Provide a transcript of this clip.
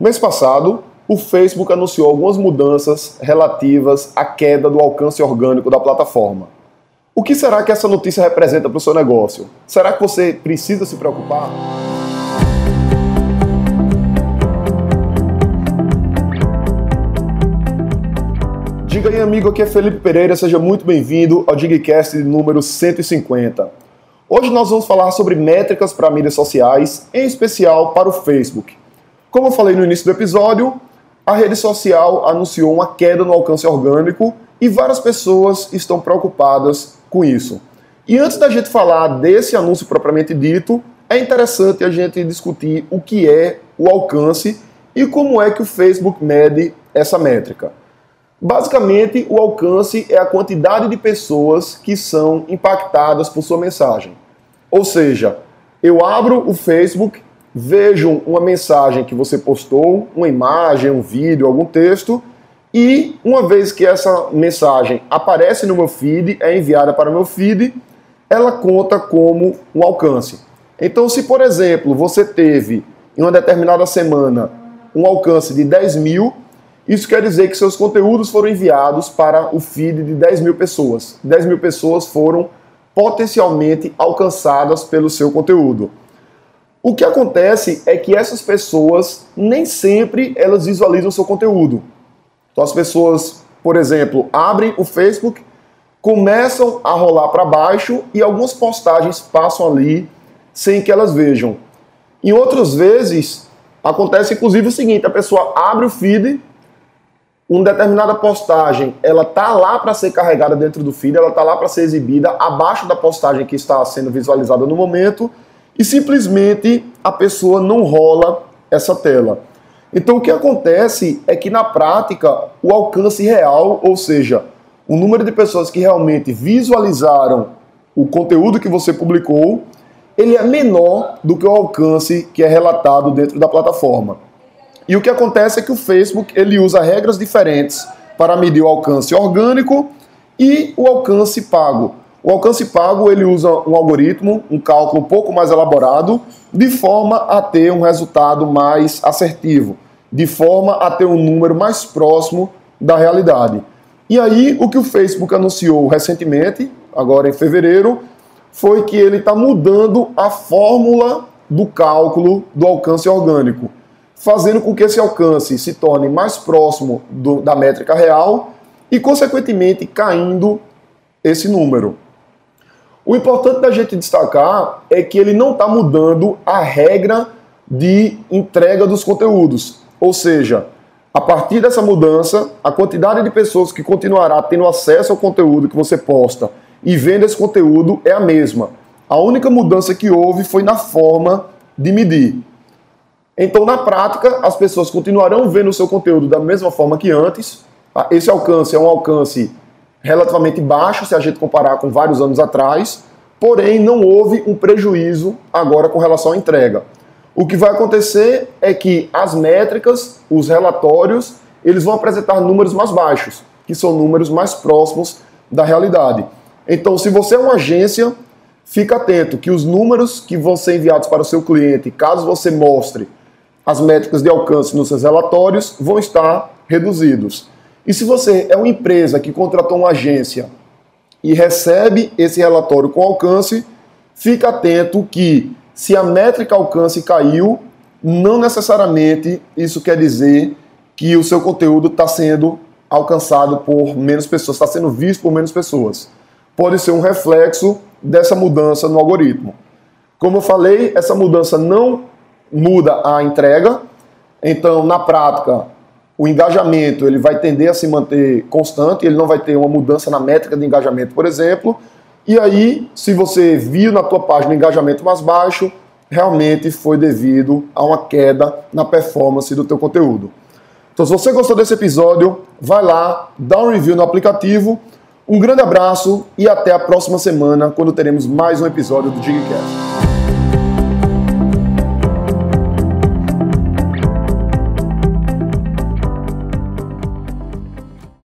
Mês passado, o Facebook anunciou algumas mudanças relativas à queda do alcance orgânico da plataforma. O que será que essa notícia representa para o seu negócio? Será que você precisa se preocupar? Diga aí, amigo, aqui é Felipe Pereira, seja muito bem-vindo ao DigCast número 150. Hoje nós vamos falar sobre métricas para mídias sociais, em especial para o Facebook. Como eu falei no início do episódio, a rede social anunciou uma queda no alcance orgânico e várias pessoas estão preocupadas com isso. E antes da gente falar desse anúncio propriamente dito, é interessante a gente discutir o que é o alcance e como é que o Facebook mede essa métrica. Basicamente, o alcance é a quantidade de pessoas que são impactadas por sua mensagem. Ou seja, eu abro o Facebook, vejam uma mensagem que você postou, uma imagem, um vídeo, algum texto, e uma vez que essa mensagem aparece no meu feed, é enviada para o meu feed, ela conta como um alcance. Então, se por exemplo, você teve em uma determinada semana um alcance de 10 mil, isso quer dizer que seus conteúdos foram enviados para o feed de 10 mil pessoas. 10 mil pessoas foram potencialmente alcançadas pelo seu conteúdo. O que acontece é que essas pessoas, nem sempre elas visualizam o seu conteúdo. Então as pessoas, por exemplo, abrem o Facebook, começam a rolar para baixo e algumas postagens passam ali sem que elas vejam. Em outras vezes, acontece inclusive o seguinte, a pessoa abre o feed, uma determinada postagem, ela está lá para ser carregada dentro do feed, ela está lá para ser exibida abaixo da postagem que está sendo visualizada no momento, e simplesmente a pessoa não rola essa tela. Então o que acontece é que na prática o alcance real, ou seja, o número de pessoas que realmente visualizaram o conteúdo que você publicou, ele é menor do que o alcance que é relatado dentro da plataforma. E o que acontece é que o Facebook ele usa regras diferentes para medir o alcance orgânico e o alcance pago. O alcance pago ele usa um algoritmo, um cálculo um pouco mais elaborado, de forma a ter um resultado mais assertivo, de forma a ter um número mais próximo da realidade. E aí, o que o Facebook anunciou recentemente, agora em fevereiro, foi que ele está mudando a fórmula do cálculo do alcance orgânico, fazendo com que esse alcance se torne mais próximo da métrica real e, consequentemente, caindo esse número. O importante da gente destacar é que ele não está mudando a regra de entrega dos conteúdos. Ou seja, a partir dessa mudança, a quantidade de pessoas que continuará tendo acesso ao conteúdo que você posta e vendo esse conteúdo é a mesma. A única mudança que houve foi na forma de medir. Então, na prática, as pessoas continuarão vendo o seu conteúdo da mesma forma que antes. Esse alcance é um alcance relativamente baixo, se a gente comparar com vários anos atrás, porém não houve um prejuízo agora com relação à entrega. O que vai acontecer é que as métricas, os relatórios, eles vão apresentar números mais baixos, que são números mais próximos da realidade. Então, se você é uma agência, fica atento que os números que vão ser enviados para o seu cliente, caso você mostre as métricas de alcance nos seus relatórios, vão estar reduzidos. E se você é uma empresa que contratou uma agência e recebe esse relatório com alcance, fica atento que se a métrica alcance caiu, não necessariamente isso quer dizer que o seu conteúdo está sendo alcançado por menos pessoas, está sendo visto por menos pessoas. Pode ser um reflexo dessa mudança no algoritmo. Como eu falei, essa mudança não muda a entrega, então na prática o engajamento ele vai tender a se manter constante, ele não vai ter uma mudança na métrica de engajamento, por exemplo. E aí, se você viu na tua página um engajamento mais baixo, realmente foi devido a uma queda na performance do teu conteúdo. Então, se você gostou desse episódio, vai lá, dá um review no aplicativo. Um grande abraço e até a próxima semana, quando teremos mais um episódio do DigCast.